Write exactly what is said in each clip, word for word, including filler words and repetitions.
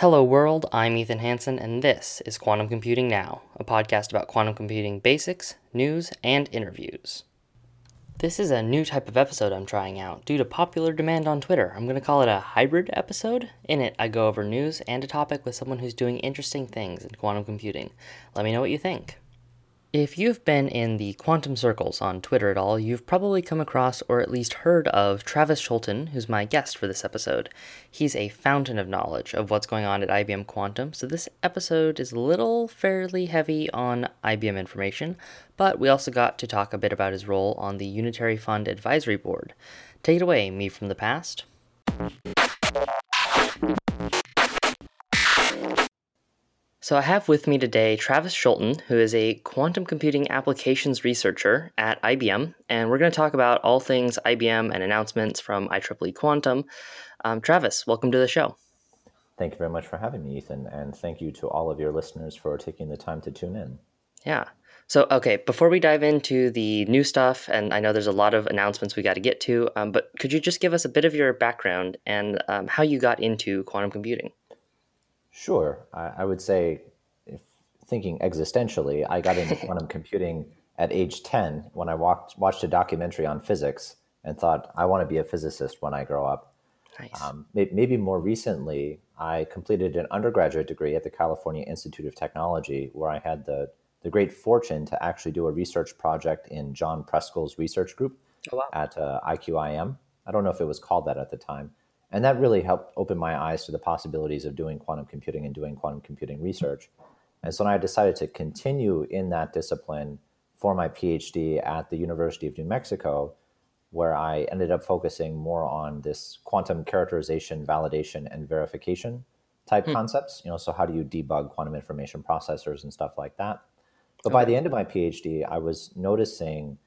Hello world, I'm Ethan Hansen, and this is Quantum Computing Now, a podcast about quantum computing basics, news, and interviews. This is a new type of episode I'm trying out due to popular demand on Twitter. I'm going to call it a hybrid episode. In it, I go over news and a topic with someone who's doing interesting things in quantum computing. Let me know what you think. If you've been in the quantum circles on Twitter at all, you've probably come across or at least heard of Travis Scholten, who's my guest for this episode. He's a fountain of knowledge of what's going on at I B M Quantum, so this episode is a little fairly heavy on I B M information, but we also got to talk a bit about his role on the Unitary Fund Advisory Board. Take it away, me from the past. So I have with me today Travis Scholten, who is a quantum computing applications researcher at I B M, and we're going to talk about all things I B M and announcements from I triple E Quantum. Um, Travis, welcome to the show. Thank you very much for having me, Ethan, and thank you to all of your listeners for taking the time to tune in. Yeah. So, okay, before we dive into the new stuff, and I know there's a lot of announcements we got to get to, um, but could you just give us a bit of your background and um, how you got into quantum computing? Sure. I, I would say, if thinking existentially, I got into quantum computing at age ten when I walked, watched a documentary on physics and thought, I want to be a physicist when I grow up. Nice. Um, maybe more recently, I completed an undergraduate degree at the California Institute of Technology, where I had the, the great fortune to actually do a research project in John Preskill's research group oh, wow. at uh, I Q I M. I don't know if it was called that at the time. And that really helped open my eyes to the possibilities of doing quantum computing and doing quantum computing research. And so then I decided to continue in that discipline for my PhD at the University of New Mexico, where I ended up focusing more on this quantum characterization, validation, and verification type hmm. concepts. You know, so how do you debug quantum information processors and stuff like that? But okay. by the end of my PhD, I was noticing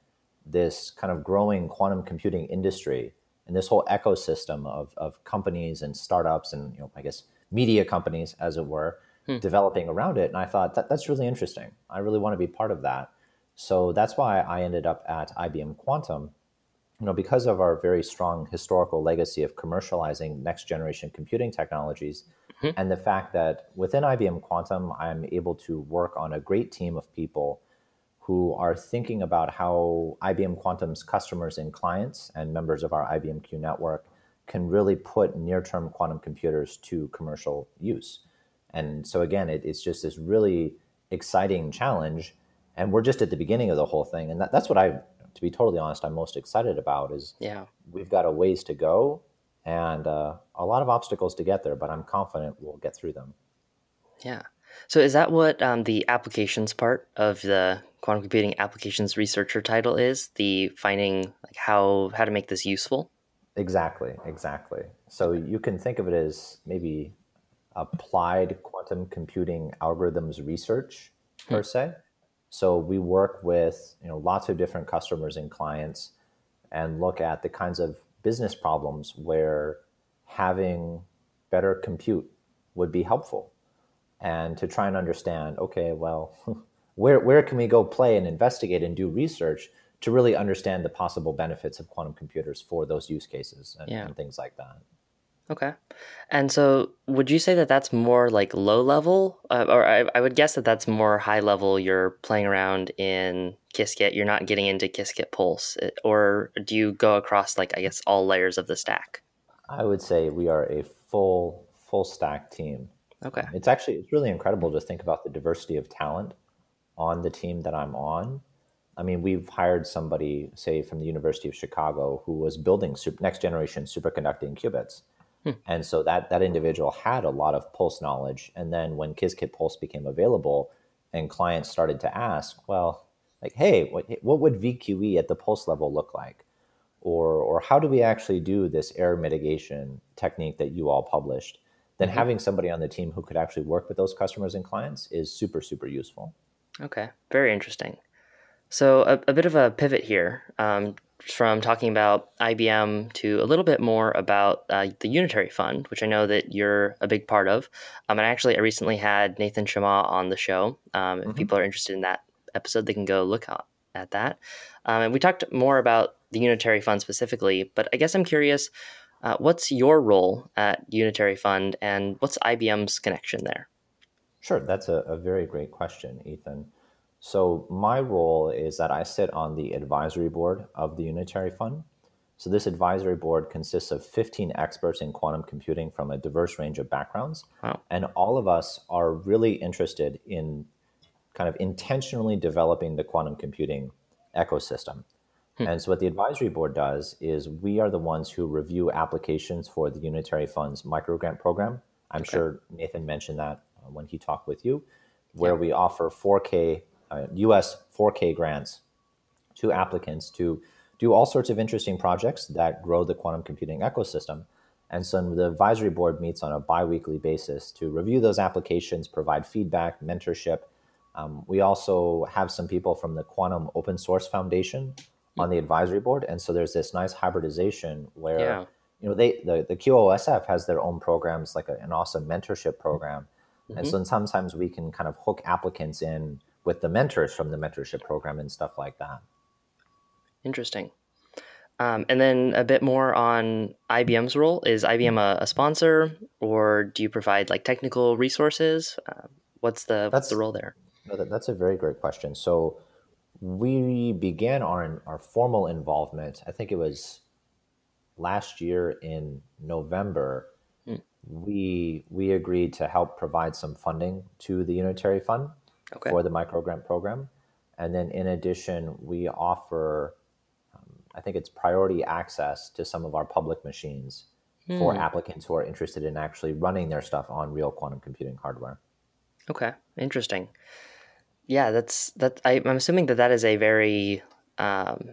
this kind of growing quantum computing industry and this whole ecosystem of of companies and startups and, you know, I guess media companies, as it were, hmm. developing around it. And I thought that that's really interesting. I really want to be part of that. So that's why I ended up at I B M Quantum, you know, because of our very strong historical legacy of commercializing next generation computing technologies hmm. and the fact that within I B M Quantum, I'm able to work on a great team of people who are thinking about how I B M Quantum's customers and clients and members of our I B M Q network can really put near-term quantum computers to commercial use. And so again, it, it's just this really exciting challenge, and we're just at the beginning of the whole thing. And that, that's what I, to be totally honest, I'm most excited about is yeah. we've got a ways to go and uh, a lot of obstacles to get there, but I'm confident we'll get through them. Yeah. So is that what um, the applications part of the quantum computing applications researcher title is? The finding like how how to make this useful? Exactly, exactly. So you can think of it as maybe applied quantum computing algorithms research per hmm. se. So we work with, you know, lots of different customers and clients and look at the kinds of business problems where having better compute would be helpful. And to try and understand, okay, well, where where can we go play and investigate and do research to really understand the possible benefits of quantum computers for those use cases and, yeah. and things like that. Okay. And so would you say that that's more like low level? Uh, or I, I would guess that that's more high level. You're playing around in Qiskit. You're not getting into Qiskit Pulse. It, or do you go across, like, I guess, all layers of the stack? I would say we are a full, full stack team. Okay. It's actually, it's really incredible to think about the diversity of talent on the team that I'm on. I mean, we've hired somebody, say, from the University of Chicago who was building super, next generation superconducting qubits. Hmm. And so that, that individual had a lot of Pulse knowledge. And then when Qiskit Pulse became available and clients started to ask, well, like, hey, what, what would V Q E at the Pulse level look like? Or, or how do we actually do this error mitigation technique that you all published? Then mm-hmm. having somebody on the team who could actually work with those customers and clients is super, super useful. Okay, very interesting. So a, a bit of a pivot here um, from talking about I B M to a little bit more about uh, the Unitary Fund, which I know that you're a big part of. Um, and actually, I recently had Nathan Shema on the show. Um, if mm-hmm. people are interested in that episode, they can go look at that. Um, and we talked more about the Unitary Fund specifically, but I guess I'm curious, Uh, what's your role at Unitary Fund, and what's I B M's connection there? Sure, that's a, a very great question, Ethan. So my role is that I sit on the advisory board of the Unitary Fund. So this advisory board consists of fifteen experts in quantum computing from a diverse range of backgrounds. Wow. And all of us are really interested in kind of intentionally developing the quantum computing ecosystem. Hmm. And so what the advisory board does is we are the ones who review applications for the Unitary Fund's microgrant program. I'm okay. sure Nathan mentioned that when he talked with you, where yeah. we offer four K, uh, U S four K grants to applicants to do all sorts of interesting projects that grow the quantum computing ecosystem. And so the advisory board meets on a biweekly basis to review those applications, provide feedback, mentorship. Um, we also have some people from the Quantum Open Source Foundation on the advisory board. And so there's this nice hybridization where yeah. you know they the, the Q O S F has their own programs, like a, an awesome mentorship program. Mm-hmm. And so sometimes we can kind of hook applicants in with the mentors from the mentorship program and stuff like that. Interesting. Um, and then a bit more on I B M's role. Is I B M a, a sponsor, or do you provide like technical resources? Uh, what's the what's the role there? No, that, that's a very great question. So we began our, our formal involvement, I think it was last year in November. Mm. We we agreed to help provide some funding to the Unitary Fund okay. for the microgrant program. And then in addition, we offer, um, I think it's priority access to some of our public machines mm. for applicants who are interested in actually running their stuff on real quantum computing hardware. Okay, interesting. Yeah, that's that. I, I'm assuming that that is a very, um,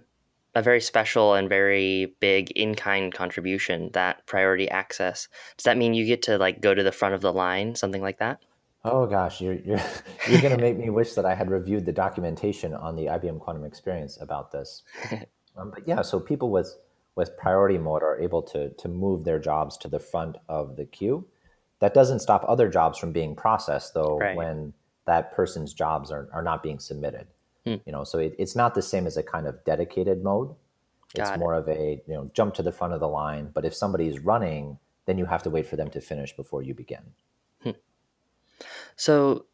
a very special and very big in-kind contribution, that priority access. Does that mean you get to like go to the front of the line, something like that? Oh gosh, you're you're you're gonna make me wish that I had reviewed the documentation on the I B M Quantum Experience about this. Um, but yeah, so people with with priority mode are able to to move their jobs to the front of the queue. That doesn't stop other jobs from being processed, though, right. when that person's jobs are, are not being submitted. Hmm. You know, so it, it's not the same as a kind of dedicated mode. Got it's it. More of a you know jump to the front of the line. But if somebody's running, then you have to wait for them to finish before you begin. Hmm. So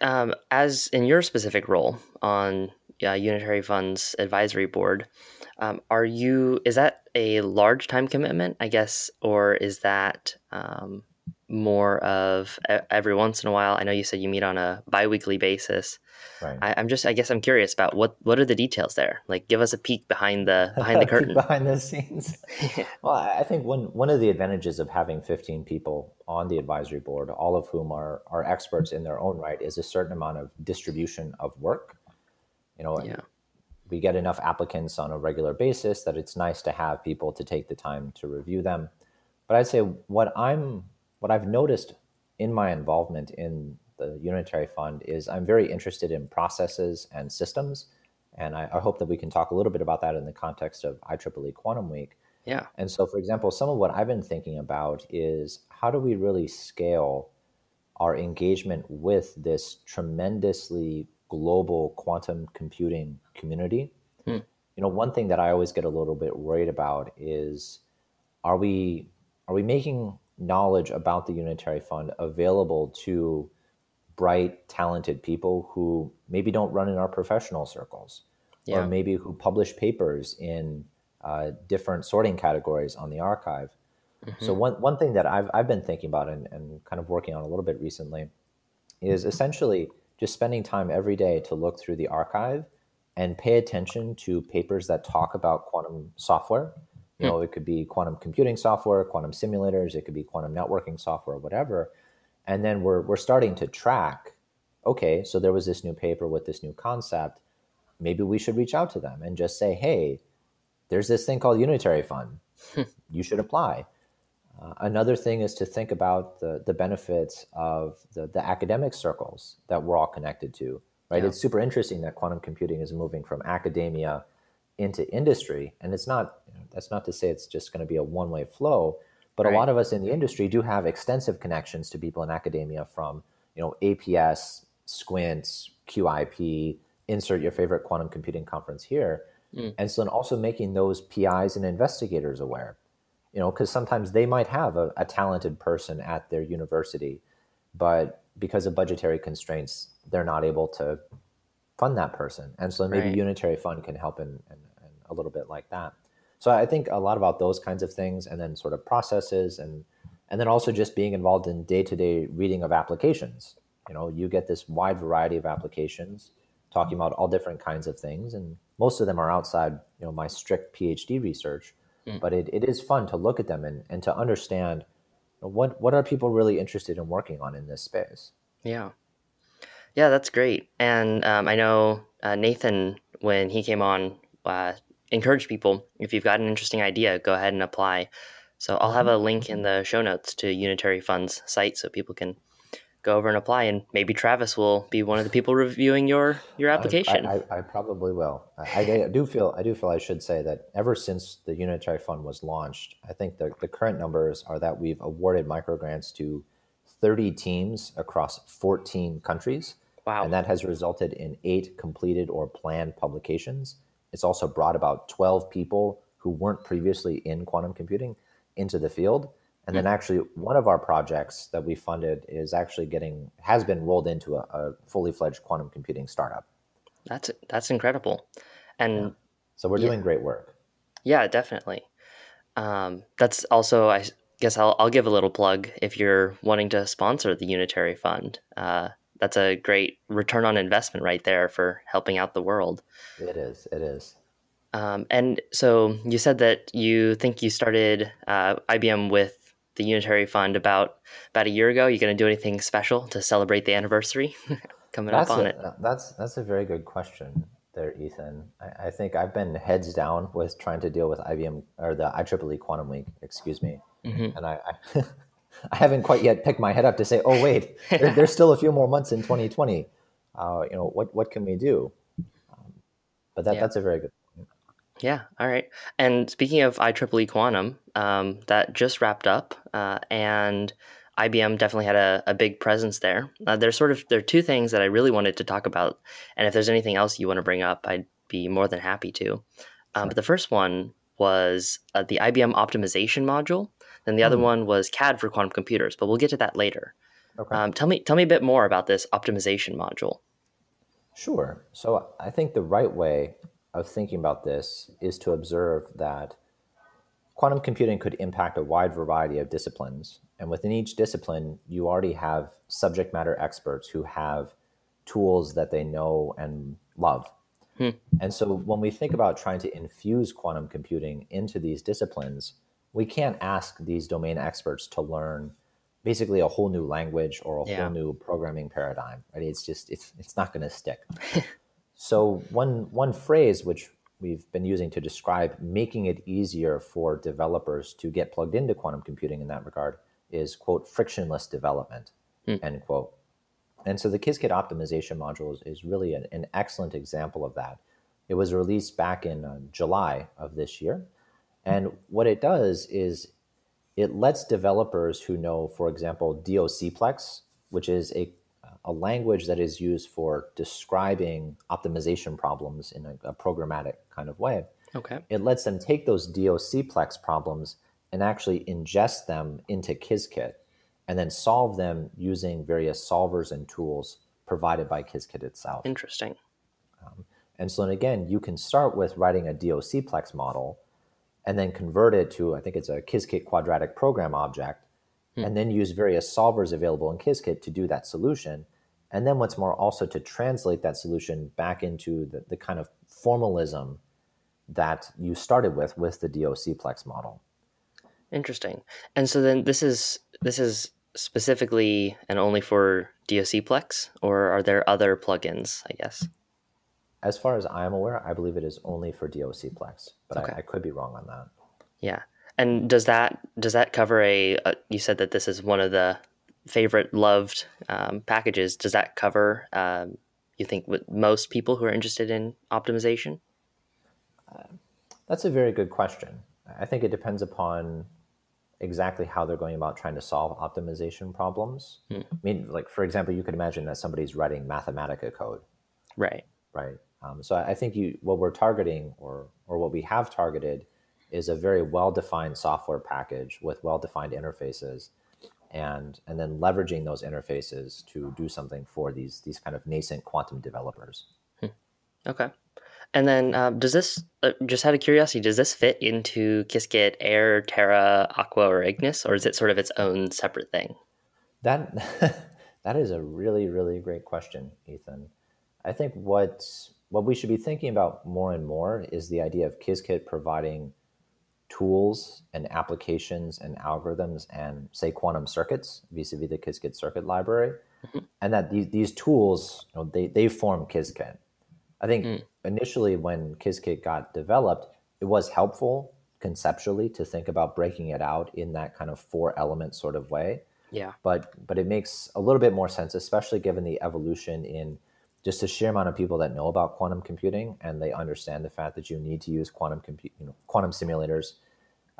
um, as in your specific role on uh, Unitary Fund's advisory board, um, are you, is that a large time commitment, I guess, or is that um, more of a, every once in a while? I know you said you meet on a biweekly basis. Right. I, I'm just, I guess I'm curious about what, what are the details there? Like give us a peek behind the, behind the curtain. Behind the scenes. Yeah. Well, I think one, one of the advantages of having fifteen people on the advisory board, all of whom are, are experts in their own right, is a certain amount of distribution of work. You know, yeah. we get enough applicants on a regular basis that it's nice to have people to take the time to review them. But I'd say what I'm, what I've noticed in my involvement in the Unitary Fund is I'm very interested in processes and systems. And I, I hope that we can talk a little bit about that in the context of I triple E Quantum Week. Yeah. And so, for example, some of what I've been thinking about is how do we really scale our engagement with this tremendously global quantum computing community? Hmm. You know, one thing that I always get a little bit worried about is are we are we making knowledge about the Unitary Fund available to bright, talented people who maybe don't run in our professional circles, yeah. or maybe who publish papers in uh, different sorting categories on the archive. Mm-hmm. So one one thing that I've I've been thinking about and, and kind of working on a little bit recently is mm-hmm. essentially just spending time every day to look through the archive and pay attention to papers that talk about quantum software. You know, it could be quantum computing software, quantum simulators, it could be quantum networking software, whatever. And then we're we're starting to track, okay, so there was this new paper with this new concept. Maybe we should reach out to them and just say, hey, there's this thing called Unitary Fund. You should apply. Uh, another thing is to think about the, the benefits of the, the academic circles that we're all connected to, right? Yeah. It's super interesting that quantum computing is moving from academia into industry, and it's not you know, that's not to say it's just going to be a one-way flow, but right. a lot of us in the industry do have extensive connections to people in academia from you know A P S, Squints, Q I P, insert your favorite quantum computing conference here. Mm. And so then also making those P Is and investigators aware. you know, because sometimes they might have a, a talented person at their university, but because of budgetary constraints, they're not able to fund that person. And so maybe right. Unitary Fund can help in, in, in a little bit like that. So I think a lot about those kinds of things, and then sort of processes, and and then also just being involved in day-to-day reading of applications. You know, you get this wide variety of applications talking about all different kinds of things, and most of them are outside, you know, my strict PhD research, mm. but it, it is fun to look at them and, and to understand what what are people really interested in working on in this space. Yeah. Yeah, that's great. And um, I know uh, Nathan, when he came on, uh, encouraged people, if you've got an interesting idea, go ahead and apply. So I'll have a link in the show notes to Unitary Fund's site so people can go over and apply, and maybe Travis will be one of the people reviewing your, your application. I, I, I probably will. I, I do feel I do feel I should say that ever since the Unitary Fund was launched, I think the, the current numbers are that we've awarded microgrants to thirty teams across fourteen countries. Wow. And that has resulted in eight completed or planned publications. It's also brought about twelve people who weren't previously in quantum computing into the field. And then actually one of our projects that we funded is actually getting, has been rolled into a, a fully fledged quantum computing startup. That's, that's incredible. And yeah. so we're doing yeah. great work. Yeah, definitely. Um, that's also, I guess I'll, I'll give a little plug if you're wanting to sponsor the Unitary Fund. Uh, that's a great return on investment right there for helping out the world. It is. It is. Um, and so you said that you think you started uh, I B M with the Unitary Fund about about a year ago. You going to do anything special to celebrate the anniversary coming that's up on a, it? That's that's a very good question there, Ethan. I, I think I've been heads down with trying to deal with I B M or the I triple E Quantum Week, excuse me. Mm-hmm. And I I, I haven't quite yet picked my head up to say, oh, wait, there, there's still a few more months in twenty twenty. Uh, you know, what, what can we do? Um, but that yeah. that's a very good point. Yeah. All right. And speaking of I triple E Quantum, um, that just wrapped up, uh, and I B M definitely had a, a big presence there. Uh, there's sort of there are two things that I really wanted to talk about, and if there's anything else you want to bring up, I'd be more than happy to. Um, sure. But the first one was uh, the I B M optimization module, and the mm-hmm. other one was C A D for quantum computers. But we'll get to that later. Okay. Um, tell me tell me a bit more about this optimization module. Sure. So I think the right way of thinking about this is to observe that quantum computing could impact a wide variety of disciplines. And within each discipline, you already have subject matter experts who have tools that they know and love. Hmm. And so when we think about trying to infuse quantum computing into these disciplines, we can't ask these domain experts to learn basically a whole new language or a yeah. whole new programming paradigm. Right? It's just, it's, it's not going to stick. So one one phrase which we've been using to describe making it easier for developers to get plugged into quantum computing in that regard is, quote, frictionless development, mm. end quote. And so the Qiskit optimization module is, is really an, an excellent example of that. It was released back in uh, July of this year. And what it does is it lets developers who know, for example, DOCplex, which is a a language that is used for describing optimization problems in a, a programmatic kind of way. Okay. It lets them take those DOCplex problems and actually ingest them into Qiskit and then solve them using various solvers and tools provided by Qiskit itself. Interesting. Um, and so, and again, you can start with writing a DOCplex model and then convert it to, I think it's a Qiskit quadratic program object, and then use various solvers available in Qiskit to do that solution. And then what's more, also to translate that solution back into the, the kind of formalism that you started with, with the DOCplex model. Interesting. And so then this is this is specifically and only for DOCplex, or are there other plugins, I guess? As far as I'm aware, I believe it is only for DOCplex, but okay. I, I could be wrong on that. Yeah. And does that does that cover a, a? You said that this is one of the favorite loved um, packages. Does that cover? Um, you think with most people who are interested in optimization? Uh, that's a very good question. I think it depends upon exactly how they're going about trying to solve optimization problems. Hmm. I mean, like for example, you could imagine that somebody's writing Mathematica code. Right. Right. Um, so I think you what we're targeting, or or what we have targeted, is a very well-defined software package with well-defined interfaces, and and then leveraging those interfaces to do something for these these kind of nascent quantum developers. Hmm. Okay. And then um, does this, uh, just out of curiosity, does this fit into Qiskit Air, Terra, Aqua, or Ignis, or is it sort of its own separate thing? That that is a really, really great question, Ethan. I think what's What we should be thinking about more and more is the idea of Qiskit providing tools and applications and algorithms and, say, quantum circuits vis-a-vis the Qiskit circuit library, mm-hmm. and that these these tools, you know, they they form Qiskit. I think mm. initially when Qiskit got developed, it was helpful conceptually to think about breaking it out in that kind of four element sort of way. Yeah. But but it makes a little bit more sense, especially given the evolution in just the sheer amount of people that know about quantum computing, and they understand the fact that you need to use quantum compu- you know, quantum simulators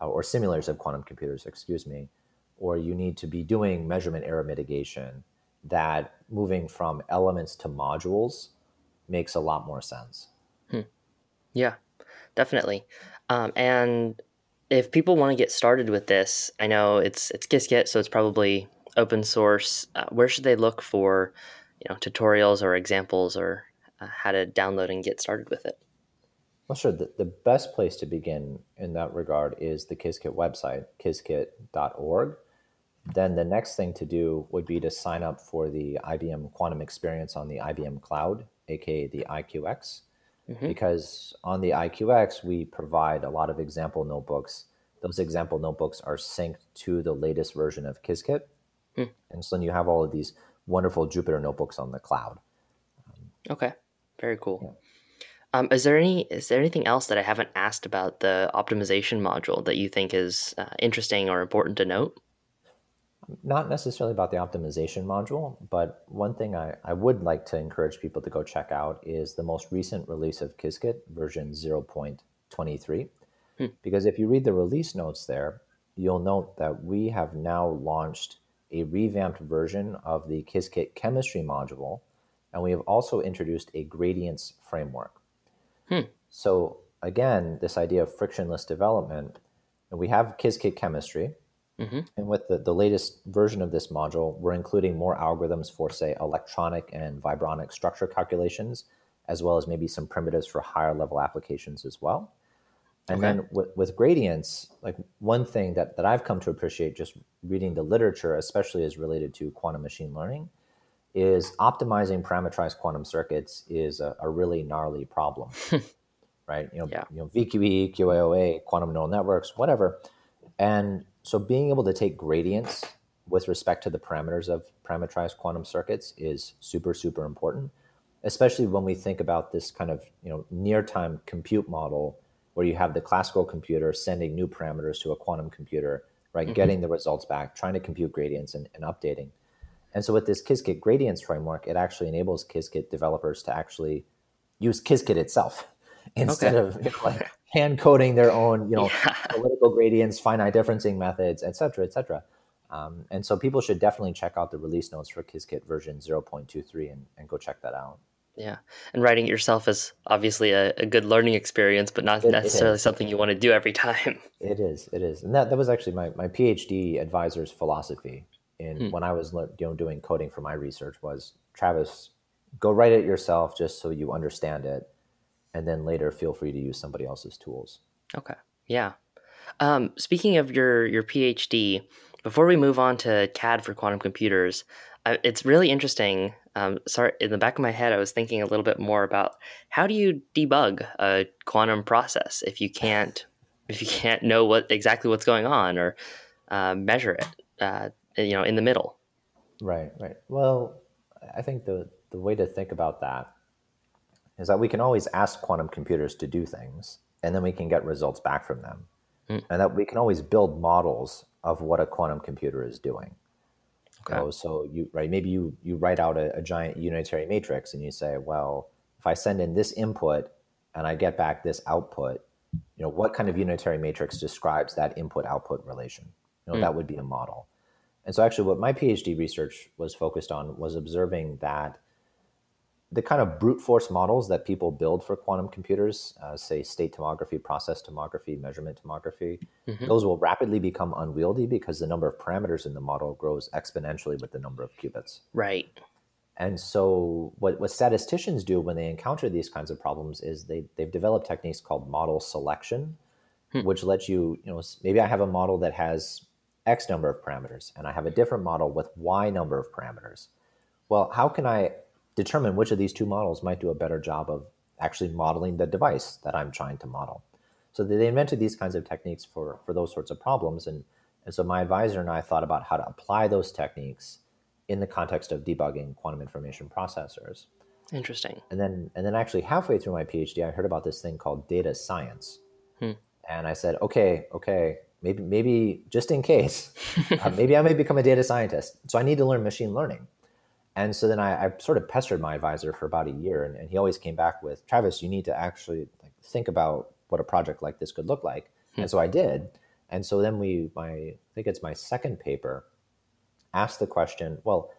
uh, or simulators of quantum computers, excuse me, or you need to be doing measurement error mitigation, that moving from elements to modules makes a lot more sense. Hmm. Yeah, definitely. Um, and if people want to get started with this, I know it's it's Qiskit, so it's probably open source. Uh, where should they look for you know, tutorials or examples or uh, how to download and get started with it? Well, sure. The, the best place to begin in that regard is the Qiskit website, qiskit dot org. Then the next thing to do would be to sign up for the I B M Quantum Experience on the I B M Cloud, aka the I Q X, mm-hmm. because on the I Q X, we provide a lot of example notebooks. Those example notebooks are synced to the latest version of Qiskit. Mm. And so then you have all of these wonderful Jupyter notebooks on the cloud. Um, okay, very cool. Yeah. Um, is there any is there anything else that I haven't asked about the optimization module that you think is uh, interesting or important to note? Not necessarily about the optimization module, but one thing I, I would like to encourage people to go check out is the most recent release of Qiskit, version zero point twenty-three. Hmm. Because if you read the release notes there, you'll note that we have now launched a revamped version of the Qiskit chemistry module, and we have also introduced a gradients framework. Hmm. So again, this idea of frictionless development, and we have Qiskit chemistry, mm-hmm. and with the, the latest version of this module, we're including more algorithms for, say, electronic and vibronic structure calculations, as well as maybe some primitives for higher level applications as well. And okay. then with, with gradients, like one thing that, that I've come to appreciate just reading the literature, especially as related to quantum machine learning, is optimizing parameterized quantum circuits is a, a really gnarly problem, right? You know, yeah. you know, V Q E, Q A O A, quantum neural networks, whatever. And so being able to take gradients with respect to the parameters of parameterized quantum circuits is super, super important, especially when we think about this kind of, you know, near-time compute model, where you have the classical computer sending new parameters to a quantum computer, right? Mm-hmm. Getting the results back, trying to compute gradients and, and updating. And so with this Qiskit gradients framework, it actually enables Qiskit developers to actually use Qiskit itself instead okay. of you know, like hand coding their own, you know, yeah. political gradients, finite differencing methods, et cetera, et cetera. Um, and so people should definitely check out the release notes for Qiskit version zero point twenty-three and, and go check that out. Yeah. And writing it yourself is obviously a, a good learning experience, but not it, necessarily it something you want to do every time. It is. It is. And that, that was actually my, my PhD advisor's philosophy in hmm. when I was you know, doing coding for my research was, Travis, go write it yourself just so you understand it. And then later feel free to use somebody else's tools. Okay. Yeah. Um, speaking of your, your PhD, before we move on to C A D for quantum computers, I, it's really interesting. Um, sorry, in the back of my head, I was thinking a little bit more about how do you debug a quantum process if you can't if you can't know what exactly what's going on or uh, measure it, uh, you know, in the middle. Right, right. Well, I think the the way to think about that is that we can always ask quantum computers to do things, and then we can get results back from them, mm. and that we can always build models of what a quantum computer is doing. Okay. So, so you right maybe you you write out a, a giant unitary matrix and you say, well, if I send in this input and I get back this output, you know, what kind of unitary matrix describes that input-output relation? You know, mm. that would be a model. And so actually what my PhD research was focused on was observing that the kind of brute force models that people build for quantum computers, uh, say state tomography, process tomography, measurement tomography, mm-hmm. those will rapidly become unwieldy because the number of parameters in the model grows exponentially with the number of qubits. Right. And so what, what statisticians do when they encounter these kinds of problems is they, they've developed techniques called model selection, hmm. which lets you, you know, maybe I have a model that has X number of parameters, and I have a different model with Y number of parameters. Well, how can I determine which of these two models might do a better job of actually modeling the device that I'm trying to model? So they invented these kinds of techniques for, for those sorts of problems. And, and so my advisor and I thought about how to apply those techniques in the context of debugging quantum information processors. Interesting. And then and then actually halfway through my PhD, I heard about this thing called data science. Hmm. And I said, okay, okay, maybe, maybe just in case, uh, maybe I may become a data scientist. So I need to learn machine learning. And so then I, I sort of pestered my advisor for about a year, and, and he always came back with, Travis, you need to actually like, think about what a project like this could look like. Hmm. And so I did. And so then we, my, I think it's my second paper, asked the question, well,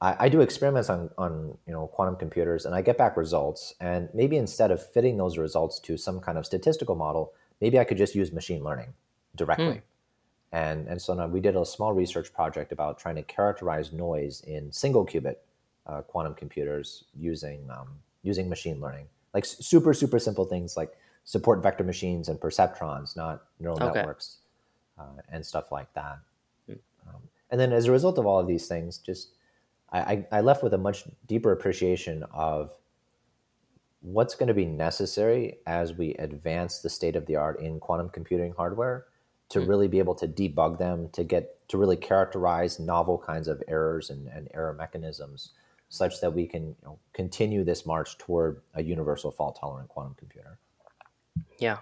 I, I do experiments on, on you know quantum computers, and I get back results, and maybe instead of fitting those results to some kind of statistical model, maybe I could just use machine learning directly. Mm. And, and so now we did a small research project about trying to characterize noise in single-qubit uh, quantum computers using um, using machine learning, like super, super simple things like support vector machines and perceptrons, not neural okay. networks uh, and stuff like that. Mm. Um, and then as a result of all of these things, just I, I left with a much deeper appreciation of what's going to be necessary as we advance the state of the art in quantum computing hardware to mm. really be able to debug them, to get to really characterize novel kinds of errors and, and error mechanisms such that we can you know, continue this march toward a universal fault-tolerant quantum computer. Yeah,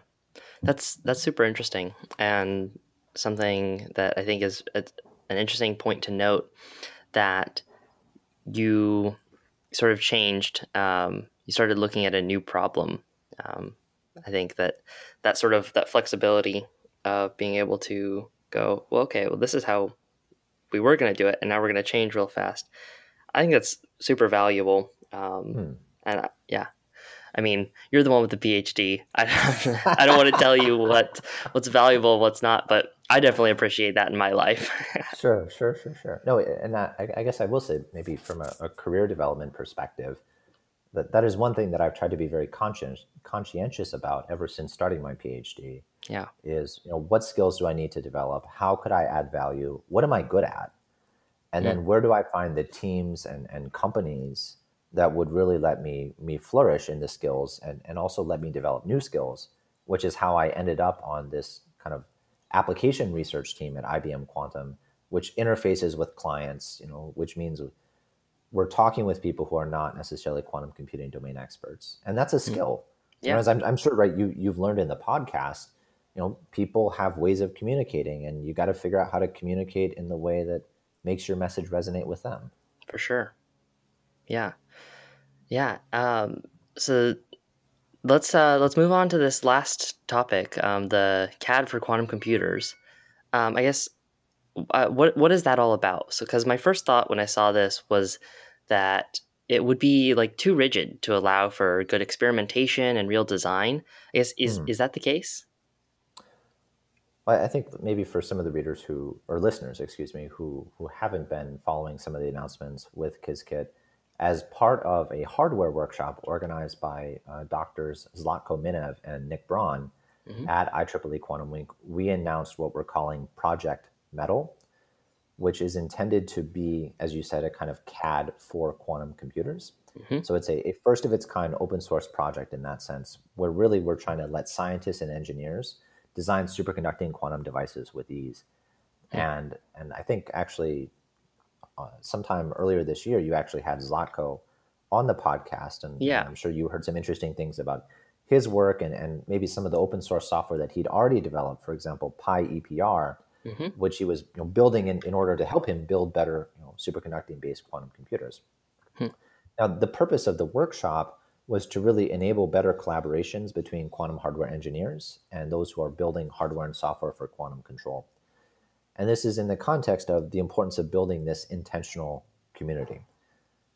that's that's super interesting and something that I think is... It's, an interesting point to note that you sort of changed, um, you started looking at a new problem. Um, I think that that sort of that flexibility of being able to go, well, okay, well, this is how we were going to do it. And now we're going to change real fast. I think that's super valuable. Um, hmm. And I, yeah, I mean, you're the one with the PhD. I don't, I don't want to tell you what what's valuable, what's not, but I definitely appreciate that in my life. Sure, sure, sure, sure. No, and I, I guess I will say maybe from a, a career development perspective, that that is one thing that I've tried to be very conscientious conscientious about ever since starting my PhD. Yeah, is you know what skills do I need to develop? How could I add value? What am I good at? And mm. then where do I find the teams and, and companies that would really let me me flourish in the skills and, and also let me develop new skills, which is how I ended up on this kind of application research team at I B M Quantum, which interfaces with clients, you know, which means we're talking with people who are not necessarily quantum computing domain experts. And that's a skill. Yeah. You know, as I'm, I'm sure, right, you, you've learned in the podcast, you know, people have ways of communicating and you got to figure out how to communicate in the way that makes your message resonate with them. For sure. Yeah. Yeah. Um, so let's uh, let's move on to this last topic, um, the C A D for quantum computers. Um, I guess uh, what what is that all about? So, because my first thought when I saw this was that it would be like too rigid to allow for good experimentation and real design. I guess is mm. is that the case? Well, I think maybe for some of the readers who or listeners, excuse me, who who haven't been following some of the announcements with Qiskit. As part of a hardware workshop organized by uh, doctors Zlatko Minev and Nick Braun mm-hmm. at I triple E Quantum Week, we announced what we're calling Project Metal, which is intended to be, as you said, a kind of C A D for quantum computers. Mm-hmm. So it's a, a first of its kind open source project in that sense, where really we're trying to let scientists and engineers design superconducting quantum devices with ease. Yeah. And and I think actually... Uh, sometime earlier this year, you actually had Zlatko on the podcast, and yeah. I'm sure you heard some interesting things about his work and, and maybe some of the open source software that he'd already developed, for example, PyEPR, mm-hmm. which he was you know, building in, in order to help him build better you know, superconducting-based quantum computers. Hmm. Now, the purpose of the workshop was to really enable better collaborations between quantum hardware engineers and those who are building hardware and software for quantum control. And this is in the context of the importance of building this intentional community.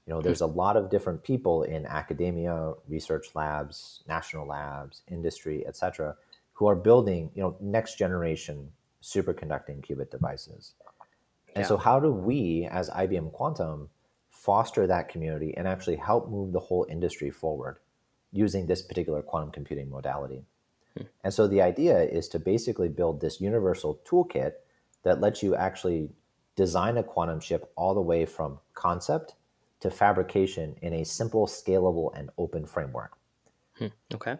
You know, there's a lot of different people in academia, research labs, national labs, industry, et cetera, who are building, you know, next generation superconducting qubit devices. And yeah. so how do we, as I B M Quantum, foster that community and actually help move the whole industry forward using this particular quantum computing modality? Hmm. And so the idea is to basically build this universal toolkit that lets you actually design a quantum chip all the way from concept to fabrication in a simple, scalable, and open framework. Hmm. Okay.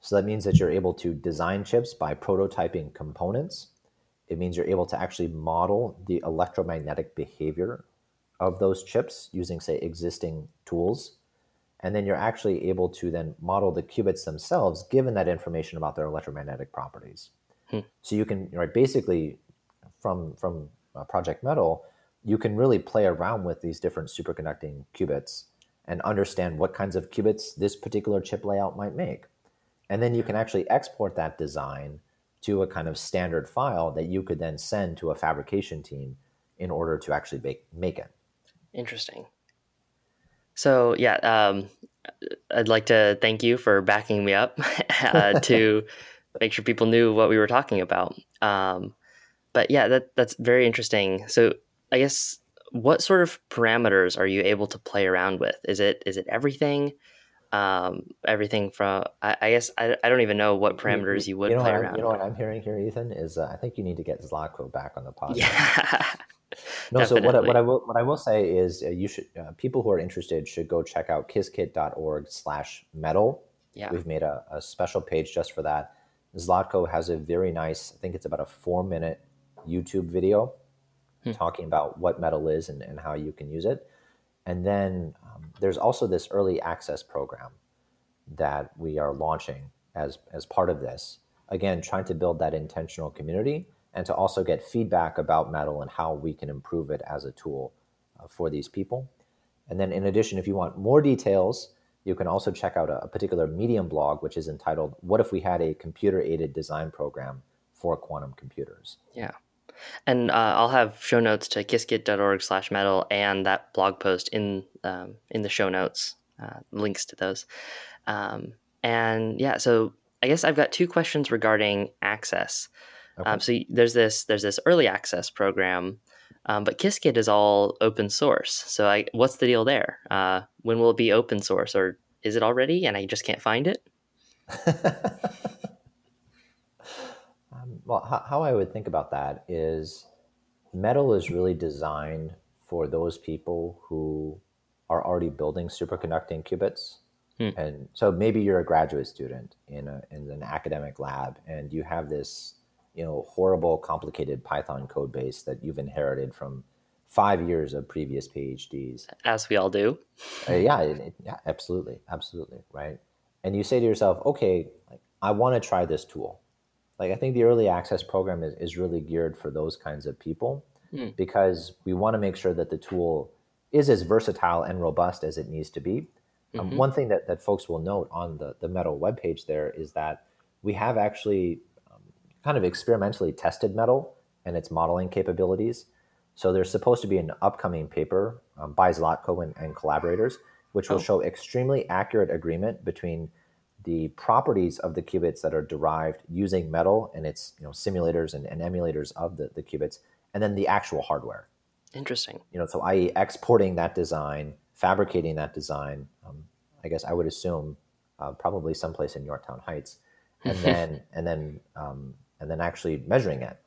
So that means that you're able to design chips by prototyping components. It means you're able to actually model the electromagnetic behavior of those chips using, say, existing tools. And then you're actually able to then model the qubits themselves, given that information about their electromagnetic properties. Hmm. So you can, right, basically, from from uh, Project Metal, you can really play around with these different superconducting qubits and understand what kinds of qubits this particular chip layout might make. And then you can actually export that design to a kind of standard file that you could then send to a fabrication team in order to actually make, make it. Interesting. So yeah, um, I'd like to thank you for backing me up uh, to make sure people knew what we were talking about. Um, but yeah, that that's very interesting. So I guess what sort of parameters are you able to play around with? Is it is it everything? Um, everything from, I, I guess, I, I don't even know what parameters you would you know play around with. You know what I'm hearing here, Ethan, is uh, I think you need to get Zlatko back on the podcast. Yeah, no, definitely. So what I, what, I will, what I will say is uh, you should, uh, people who are interested should go check out qiskit.org slash metal. Yeah. We've made a, a special page just for that. Zlatko has a very nice, I think it's about a four minute YouTube video hmm. talking about what metal is and, and how you can use it. And then um, there's also this early access program that we are launching as, as part of this. Again, trying to build that intentional community and to also get feedback about Metal and how we can improve it as a tool uh, for these people. And then in addition, if you want more details, you can also check out a, a particular Medium blog, which is entitled, What If We Had a Computer-Aided Design Program for Quantum Computers? Yeah. And uh, I'll have show notes to qiskit.org slash metal and that blog post in um, in the show notes, uh, links to those. Um, and yeah, so I guess I've got two questions regarding access. Okay. Um, so there's this there's this early access program, um, but Qiskit is all open source. So I, what's the deal there? Uh, when will it be open source, or is it already and I just can't find it? Well, how I would think about that is Metal is really designed for those people who are already building superconducting qubits. Hmm. And so maybe you're a graduate student in, a, in an academic lab and you have this, you know, horrible, complicated Python code base that you've inherited from five years of previous P H Ds. As we all do. uh, yeah, it, yeah, absolutely. Absolutely. Right. And you say to yourself, okay, like, I want to try this tool. Like, I think the early access program is, is really geared for those kinds of people mm. because we want to make sure that the tool is as versatile and robust as it needs to be. Mm-hmm. Um, one thing that, that folks will note on the, the Metal webpage there is that we have actually um, kind of experimentally tested Metal and its modeling capabilities. So there's supposed to be an upcoming paper um, by Zlatko and, and collaborators, which will oh. show extremely accurate agreement between the properties of the qubits that are derived using Metal and its, you know, simulators and, and emulators of the, the qubits, and then the actual hardware. Interesting. You know, so that is exporting that design, fabricating that design, um, I guess I would assume uh, probably someplace in Yorktown Heights, and then and then um, and then actually measuring it,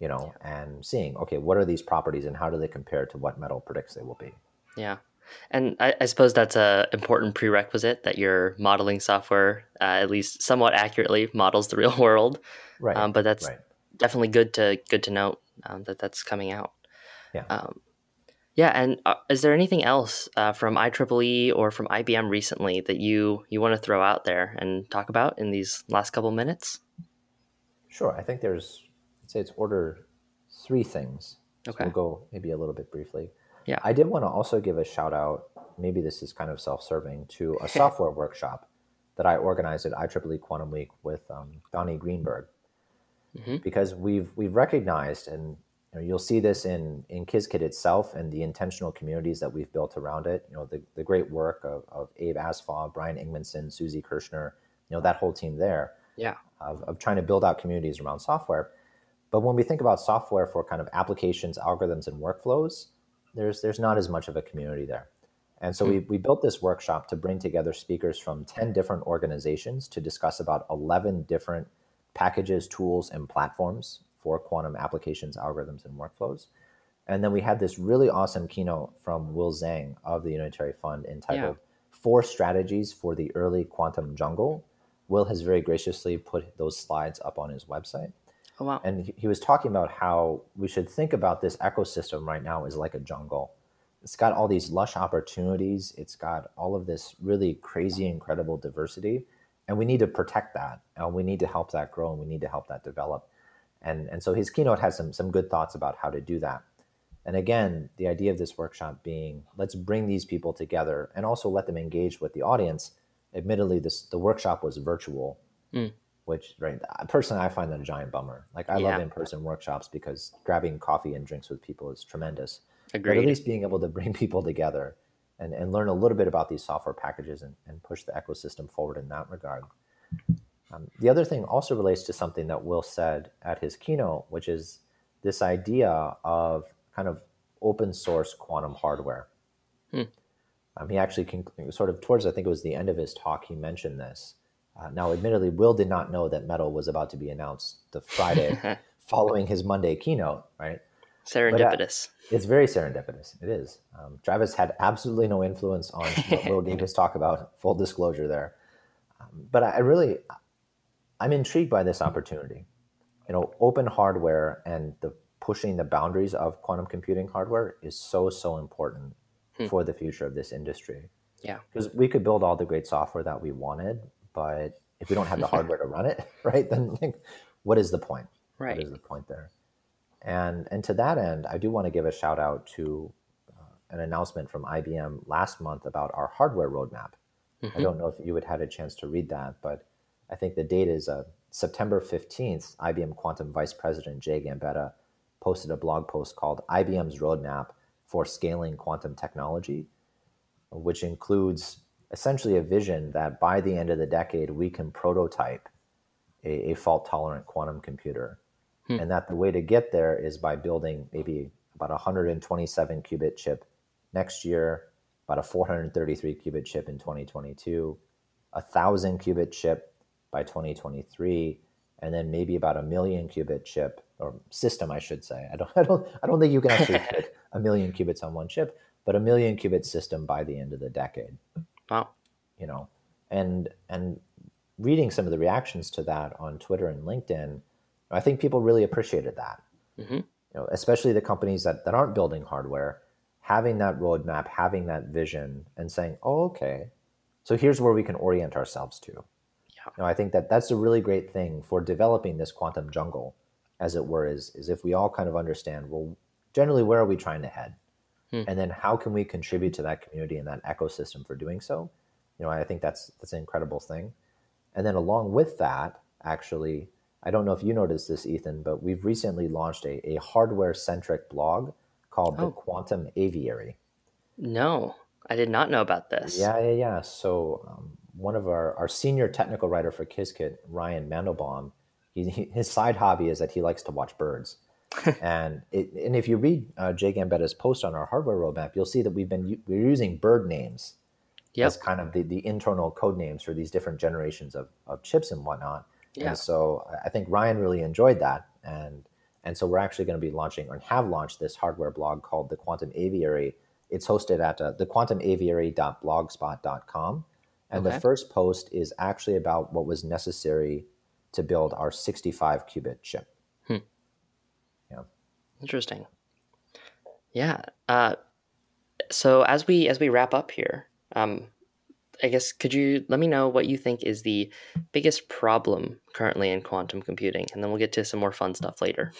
you know, yeah. and seeing, okay, what are these properties and how do they compare to what Metal predicts they will be? Yeah. And I, I suppose that's an important prerequisite that your modeling software, uh, at least somewhat accurately, models the real world. Right. Um, but that's right. definitely good to good to note um, that that's coming out. Yeah. Um, yeah. And uh, is there anything else uh, from I triple E or from I B M recently that you you want to throw out there and talk about in these last couple minutes? Sure. I think there's, I'd say it's order three things. Okay. So we'll go maybe a little bit briefly. Yeah. I did want to also give a shout out, maybe this is kind of self-serving, to a software workshop that I organized at I triple E Quantum Week with um, Donnie Greenberg. Mm-hmm. Because we've we've recognized, and You know, you'll see this in, in Qiskit itself and the intentional communities that we've built around it. You know, the, the great work of, of Abe Asfaw, Brian Engmanson, Susie Kirshner, you know, that whole team there. Yeah. Of, of trying to build out communities around software. But when we think about software for kind of applications, algorithms, and workflows, there's there's not as much of a community there. And so we, we built this workshop to bring together speakers from ten different organizations to discuss about eleven different packages, tools, and platforms for quantum applications, algorithms, and workflows. And then we had this really awesome keynote from Will Zhang of the Unitary Fund entitled yeah. Four Strategies for the Early Quantum Jungle. Will has very graciously put those slides up on his website. Oh, wow. And he was talking about how we should think about this ecosystem right now as like a jungle. It's got all these lush opportunities. It's got all of this really crazy, incredible diversity. And we need to protect that. And we need to help that grow, and we need to help that develop. And, and so his keynote has some, some good thoughts about how to do that. And again, the idea of this workshop being, let's bring these people together and also let them engage with the audience. Admittedly, this the workshop was virtual. Mm. Which, right, personally, I find that a giant bummer. Like, I yeah. love in-person workshops because grabbing coffee and drinks with people is tremendous. Agreed. But at least being able to bring people together and, and learn a little bit about these software packages and, and push the ecosystem forward in that regard. Um, the other thing also relates to something that Will said at his keynote, which is this idea of kind of open source quantum hardware. Hmm. Um, he actually can, sort of towards, I think it was the end of his talk, he mentioned this. Uh, now, admittedly, Will did not know that Metal was about to be announced the Friday following his Monday keynote, right? Serendipitous. But, uh, it's very serendipitous. It is. Um, Travis had absolutely no influence on what Will gave his talk about, full disclosure there. Um, but I, I really, I'm intrigued by this opportunity. You know, open hardware and the pushing the boundaries of quantum computing hardware is so, so important hmm. for the future of this industry. Yeah. Because we could build all the great software that we wanted, but if we don't have the hardware to run it, right, then like, what is the point? Right. What is the point there? And and to that end, I do want to give a shout out to uh, an announcement from I B M last month about our hardware roadmap. Mm-hmm. I don't know if you had had a chance to read that, but I think the date is uh, September fifteenth, I B M Quantum Vice President Jay Gambetta posted a blog post called I B M's Roadmap for Scaling Quantum Technology, which includes essentially a vision that by the end of the decade, we can prototype a, a fault-tolerant quantum computer. Hmm. And that the way to get there is by building maybe about a one hundred twenty-seven qubit chip next year, about a four hundred thirty-three qubit chip in twenty twenty-two, a one thousand qubit chip by twenty twenty-three, and then maybe about a million qubit chip, or system, I should say. I don't, I don't, I don't think you can actually fit a million qubits on one chip, but a million qubit system by the end of the decade. Wow. You know, and and reading some of the reactions to that on Twitter and LinkedIn, I think people really appreciated that. Mm-hmm. You know, especially the companies that, that aren't building hardware, having that roadmap, having that vision, and saying, "Oh, okay, so here's where we can orient ourselves to." Yeah. You know, I think that that's a really great thing for developing this quantum jungle, as it were, is is if we all kind of understand, well, generally, where are we trying to head? And then how can we contribute to that community and that ecosystem for doing so? You know, I think that's that's an incredible thing. And then along with that, actually, I don't know if you noticed this, Ethan, but we've recently launched a, a hardware-centric blog called oh. The Quantum Aviary. No, I did not know about this. Yeah, yeah, yeah. So um, one of our, our senior technical writer for Qiskit, Ryan Mandelbaum, he, he, his side hobby is that he likes to watch birds. and it, and if you read uh, Jay Gambetta's post on our hardware roadmap, you'll see that we've been we're using bird names yep. as kind of the, the internal code names for these different generations of, of chips and whatnot. Yeah. And so I think Ryan really enjoyed that, and and so we're actually going to be launching or have launched this hardware blog called The Quantum Aviary. It's hosted at uh, the quantum aviary dot blogspot dot com, and okay. the first post is actually about what was necessary to build our sixty-five qubit chip. Hmm. Interesting. Yeah. Uh, so as we as we wrap up here, um, I guess could you let me know what you think is the biggest problem currently in quantum computing, and then we'll get to some more fun stuff later.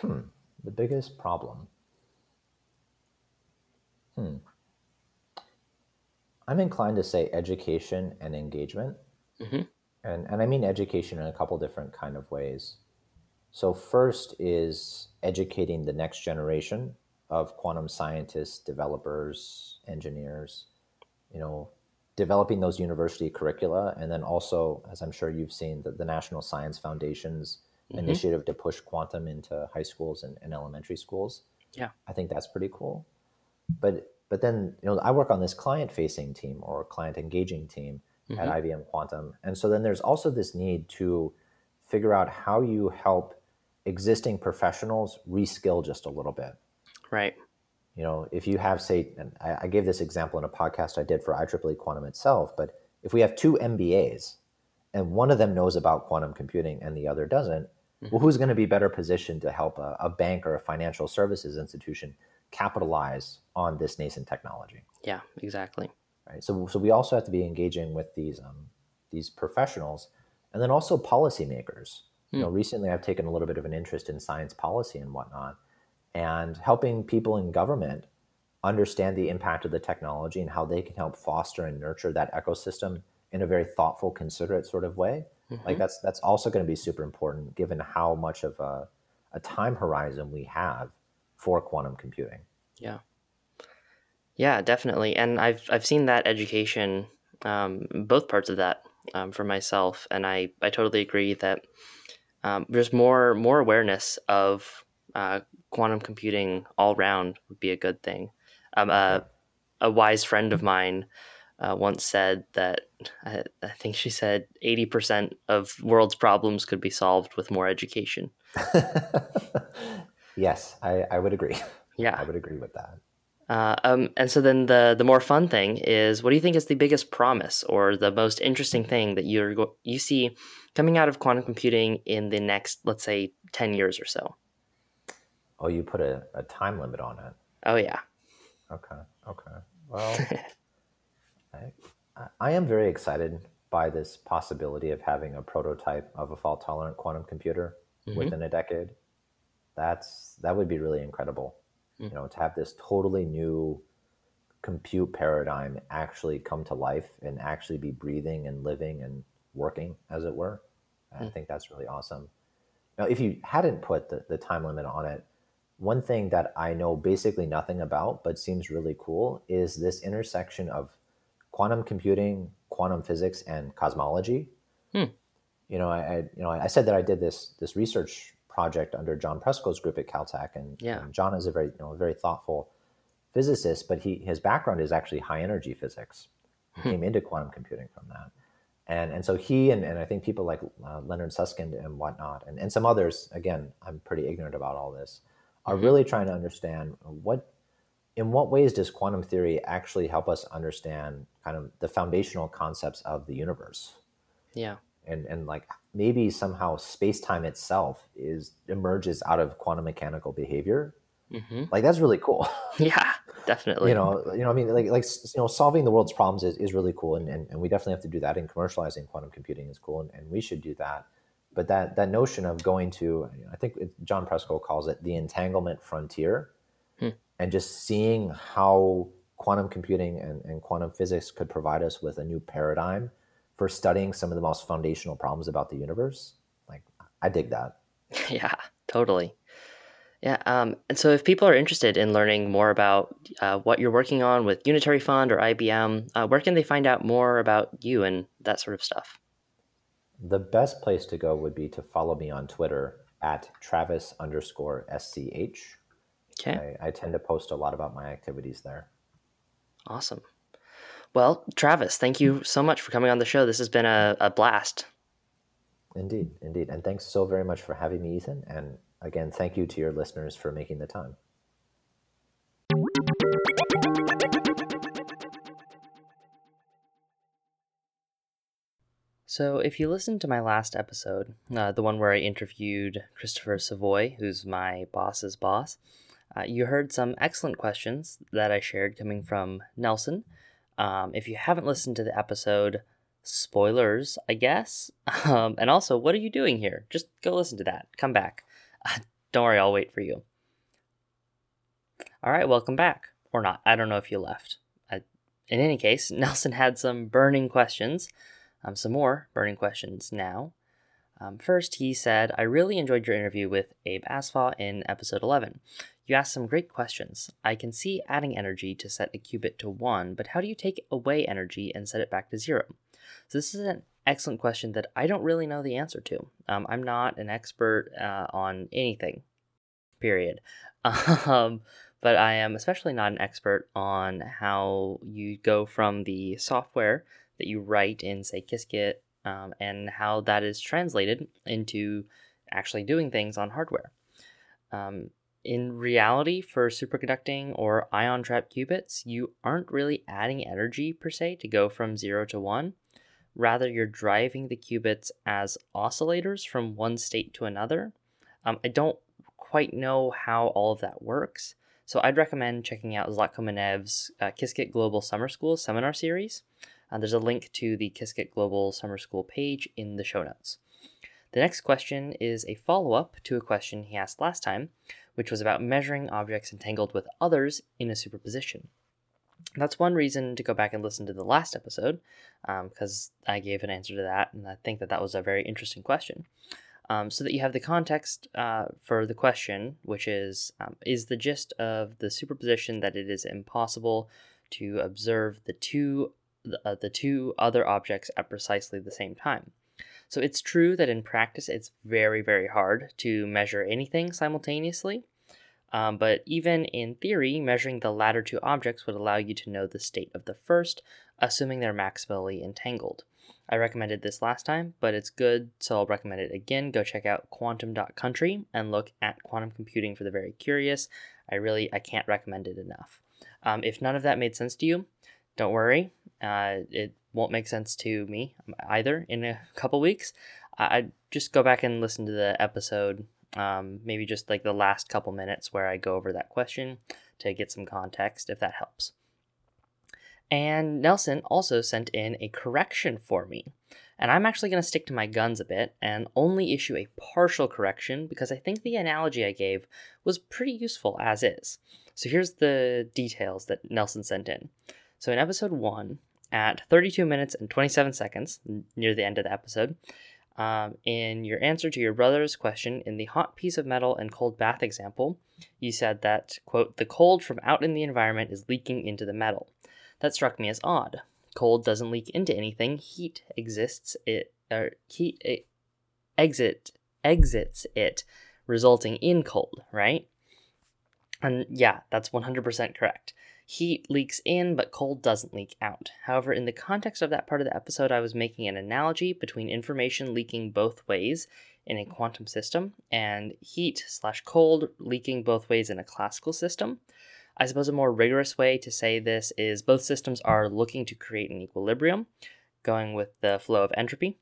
hmm. The biggest problem. Hmm. I'm inclined to say education and engagement, mm-hmm. and and I mean education in a couple different kind of ways. So first is educating the next generation of quantum scientists, developers, engineers, you know, developing those university curricula. And then also, as I'm sure you've seen, the, the National Science Foundation's mm-hmm. initiative to push quantum into high schools and, and elementary schools. Yeah. I think that's pretty cool. But but then, you know, I work on this client-facing team or client-engaging team mm-hmm. at I B M Quantum. And so then there's also this need to figure out how you help existing professionals reskill just a little bit. Right. You know, if you have, say, and I, I gave this example in a podcast I did for I triple E Quantum itself, but if we have two M B As and one of them knows about quantum computing and the other doesn't, mm-hmm. well, who's going to be better positioned to help a, a bank or a financial services institution capitalize on this nascent technology? Yeah, exactly. Right. So, so we also have to be engaging with these um, these professionals, and then also policymakers. Mm. You know, recently I've taken a little bit of an interest in science policy and whatnot, and helping people in government understand the impact of the technology and how they can help foster and nurture that ecosystem in a very thoughtful, considerate sort of way. Mm-hmm. Like that's that's also going to be super important given how much of a, a time horizon we have for quantum computing. Yeah. Yeah, definitely. And I've I've seen that education, um, both parts of that um, for myself. And I, I totally agree that um, there's more more awareness of Uh, quantum computing all round would be a good thing. Um, uh, a wise friend of mine uh, once said that, I, I think she said eighty percent of world's problems could be solved with more education. Yes, I, I would agree. Yeah. I would agree with that. Uh, um, and so then the, the more fun thing is, what do you think is the biggest promise or the most interesting thing that you're go- you see coming out of quantum computing in the next, let's say, ten years or so? Oh, you put a, a time limit on it. Oh, yeah. Okay, okay. Well, I, I am very excited by this possibility of having a prototype of a fault-tolerant quantum computer mm-hmm. within a decade. That's That would be really incredible, mm-hmm. you know, to have this totally new compute paradigm actually come to life and actually be breathing and living and working, as it were. Mm-hmm. I think that's really awesome. Now, if you hadn't put the, the time limit on it, one thing that I know basically nothing about but seems really cool is this intersection of quantum computing, quantum physics, and cosmology. Hmm. You know, I, I you know I said that I did this this research project under John Preskill's group at Caltech, and, yeah. and John is a very you know a very thoughtful physicist, but he his background is actually high energy physics. He hmm. came into quantum computing from that. And and so he and, and I think people like uh, Leonard Susskind and whatnot, and, and some others, again, I'm pretty ignorant about all this, are mm-hmm. really trying to understand what, in what ways does quantum theory actually help us understand kind of the foundational concepts of the universe? Yeah. And and like maybe somehow space-time itself is emerges out of quantum mechanical behavior. Mm-hmm. Like that's really cool. Yeah, definitely. you know, you know, I mean, like, like you know, solving the world's problems is, is really cool, and, and and we definitely have to do that. And commercializing quantum computing is cool, and, and we should do that. But that that notion of going to, I think it, John Preskill calls it the entanglement frontier, hmm. and just seeing how quantum computing and, and quantum physics could provide us with a new paradigm for studying some of the most foundational problems about the universe. Like, I dig that. Yeah, totally. Yeah, um, and so if people are interested in learning more about uh, what you're working on with Unitary Fund or I B M, uh, where can they find out more about you and that sort of stuff? The best place to go would be to follow me on Twitter at Travis underscore SCH. Okay. I, I tend to post a lot about my activities there. Awesome. Well, Travis, thank you so much for coming on the show. This has been a, a blast. Indeed, indeed. And thanks so very much for having me, Ethan. And again, thank you to your listeners for making the time. So if you listened to my last episode, uh, the one where I interviewed Christopher Savoy, who's my boss's boss, uh, you heard some excellent questions that I shared coming from Nelson. Um, if you haven't listened to the episode, spoilers, I guess. Um, and also, what are you doing here? Just go listen to that. Come back. Don't worry, I'll wait for you. All right, welcome back. Or not. I don't know if you left. I, in any case, Nelson had some burning questions. Um, some more burning questions now. Um, first, he said, I really enjoyed your interview with Abe Asfaw in episode eleven. You asked some great questions. I can see adding energy to set a qubit to one, but how do you take away energy and set it back to zero? So this is an excellent question that I don't really know the answer to. Um, I'm not an expert uh, on anything, period. Um, but I am especially not an expert on how you go from the software that you write in, say, Qiskit, um, and how that is translated into actually doing things on hardware. Um, in reality, for superconducting or ion trap qubits, you aren't really adding energy, per se, to go from zero to one. Rather, you're driving the qubits as oscillators from one state to another. Um, I don't quite know how all of that works, so I'd recommend checking out Zlatko Minev's uh, Qiskit Global Summer School seminar series. Uh, there's a link to the Qiskit Global Summer School page in the show notes. The next question is a follow-up to a question he asked last time, which was about measuring objects entangled with others in a superposition. That's one reason to go back and listen to the last episode, because um, I gave an answer to that, and I think that that was a very interesting question. Um, so that you have the context uh, for the question, which is, um, is the gist of the superposition that it is impossible to observe the two uh, the two other objects at precisely the same time. So it's true that in practice it's very, very hard to measure anything simultaneously. Um, but even in theory, measuring the latter two objects would allow you to know the state of the first, assuming they're maximally entangled. I recommended this last time, but it's good, so I'll recommend it again. Go check out quantum dot country and look at quantum computing for the very curious. I really, I can't recommend it enough. Um, if none of that made sense to you, don't worry. Uh, it won't make sense to me either in a couple weeks. I'd just go back and listen to the episode. Um, maybe just like the last couple minutes where I go over that question to get some context, if that helps. And Nelson also sent in a correction for me. And I'm actually going to stick to my guns a bit and only issue a partial correction because I think the analogy I gave was pretty useful as is. So here's the details that Nelson sent in. So in episode one, at thirty-two minutes and twenty-seven seconds, near the end of the episode, Um, in your answer to your brother's question, in the hot piece of metal and cold bath example, you said that, quote, the cold from out in the environment is leaking into the metal. That struck me as odd. Cold doesn't leak into anything. Heat exists it, or heat it, exit, exits it, resulting in cold, right? And yeah, that's one hundred percent correct. Heat leaks in, but cold doesn't leak out. However, in the context of that part of the episode, I was making an analogy between information leaking both ways in a quantum system and heat slash cold leaking both ways in a classical system. I suppose a more rigorous way to say this is both systems are looking to create an equilibrium, going with the flow of entropy.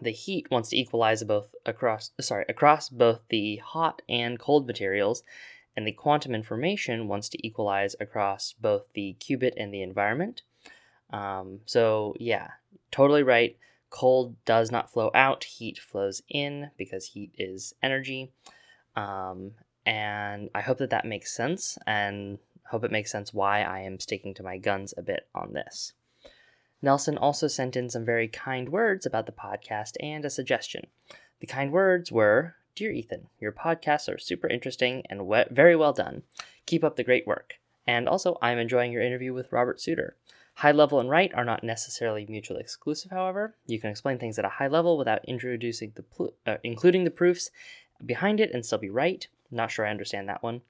The heat wants to equalize both across, sorry, across both the hot and cold materials, and the quantum information wants to equalize across both the qubit and the environment. Um, so yeah, totally right. Cold does not flow out, heat flows in because heat is energy. Um, and I hope that that makes sense, and hope it makes sense why I am sticking to my guns a bit on this. Nelson also sent in some very kind words about the podcast and a suggestion. The kind words were, Dear Ethan, your podcasts are super interesting and we- very well done. Keep up the great work. And also, I'm enjoying your interview with Robert Suter. High level and right are not necessarily mutually exclusive, however. You can explain things at a high level without introducing the pl- uh, including the proofs behind it and still be right. Not sure I understand that one.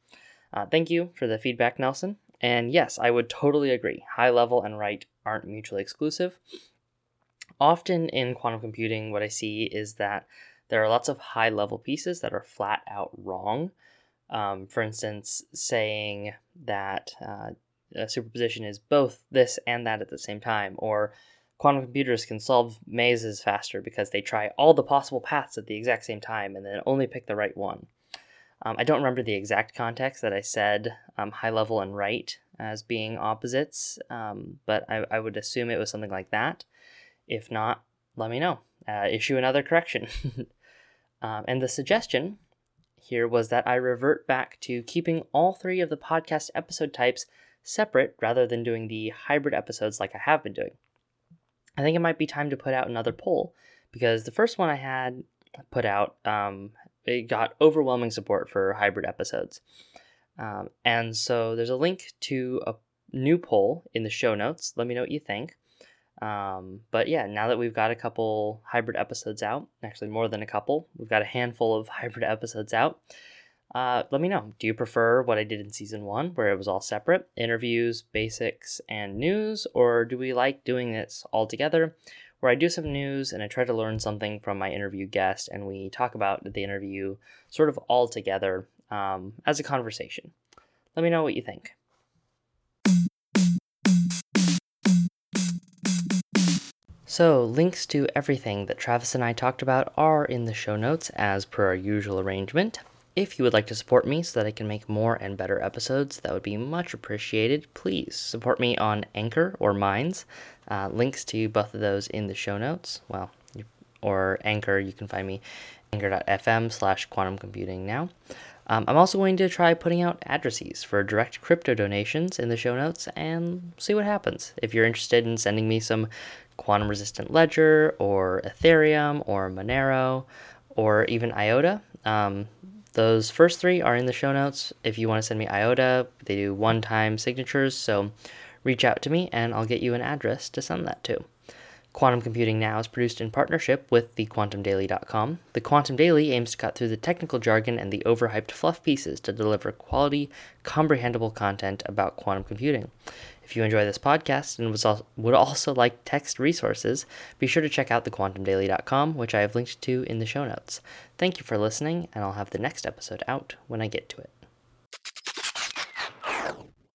Uh, thank you for the feedback, Nelson. And yes, I would totally agree. High level and right aren't mutually exclusive. Often in quantum computing, what I see is that there are lots of high-level pieces that are flat out wrong. Um, for instance, saying that uh, a superposition is both this and that at the same time, or quantum computers can solve mazes faster because they try all the possible paths at the exact same time and then only pick the right one. Um, I don't remember the exact context that I said um, high-level and right as being opposites, um, but I, I would assume it was something like that. If not, let me know. Uh, issue another correction. um, and the suggestion here was that I revert back to keeping all three of the podcast episode types separate rather than doing the hybrid episodes like I have been doing. I think it might be time to put out another poll because the first one I had put out, um, it got overwhelming support for hybrid episodes. Um, and so there's a link to a new poll in the show notes. Let me know what you think. Um, but yeah, now that we've got a couple hybrid episodes out, actually more than a couple, we've got a handful of hybrid episodes out. Uh, let me know. Do you prefer what I did in season one, where it was all separate, interviews, basics, and news? Or do we like doing this all together, where I do some news and I try to learn something from my interview guest, and we talk about the interview sort of all together um, as a conversation? Let me know what you think. So, links to everything that Travis and I talked about are in the show notes as per our usual arrangement. If you would like to support me so that I can make more and better episodes, that would be much appreciated. Please support me on Anchor or Minds. Uh, links to both of those in the show notes. Well, or Anchor, you can find me anchor.fm slash quantum computing now. Um, I'm also going to try putting out addresses for direct crypto donations in the show notes and see what happens. If you're interested in sending me some quantum-resistant ledger or Ethereum or Monero or even IOTA, um, those first three are in the show notes. If you want to send me IOTA, they do one-time signatures, so reach out to me and I'll get you an address to send that to. Quantum Computing Now is produced in partnership with the quantum daily dot com. The Quantum Daily aims to cut through the technical jargon and the overhyped fluff pieces to deliver quality, comprehensible content about quantum computing. If you enjoy this podcast and was also, would also like text resources, be sure to check out the quantum daily dot com, which I have linked to in the show notes. Thank you for listening, and I'll have the next episode out when I get to it.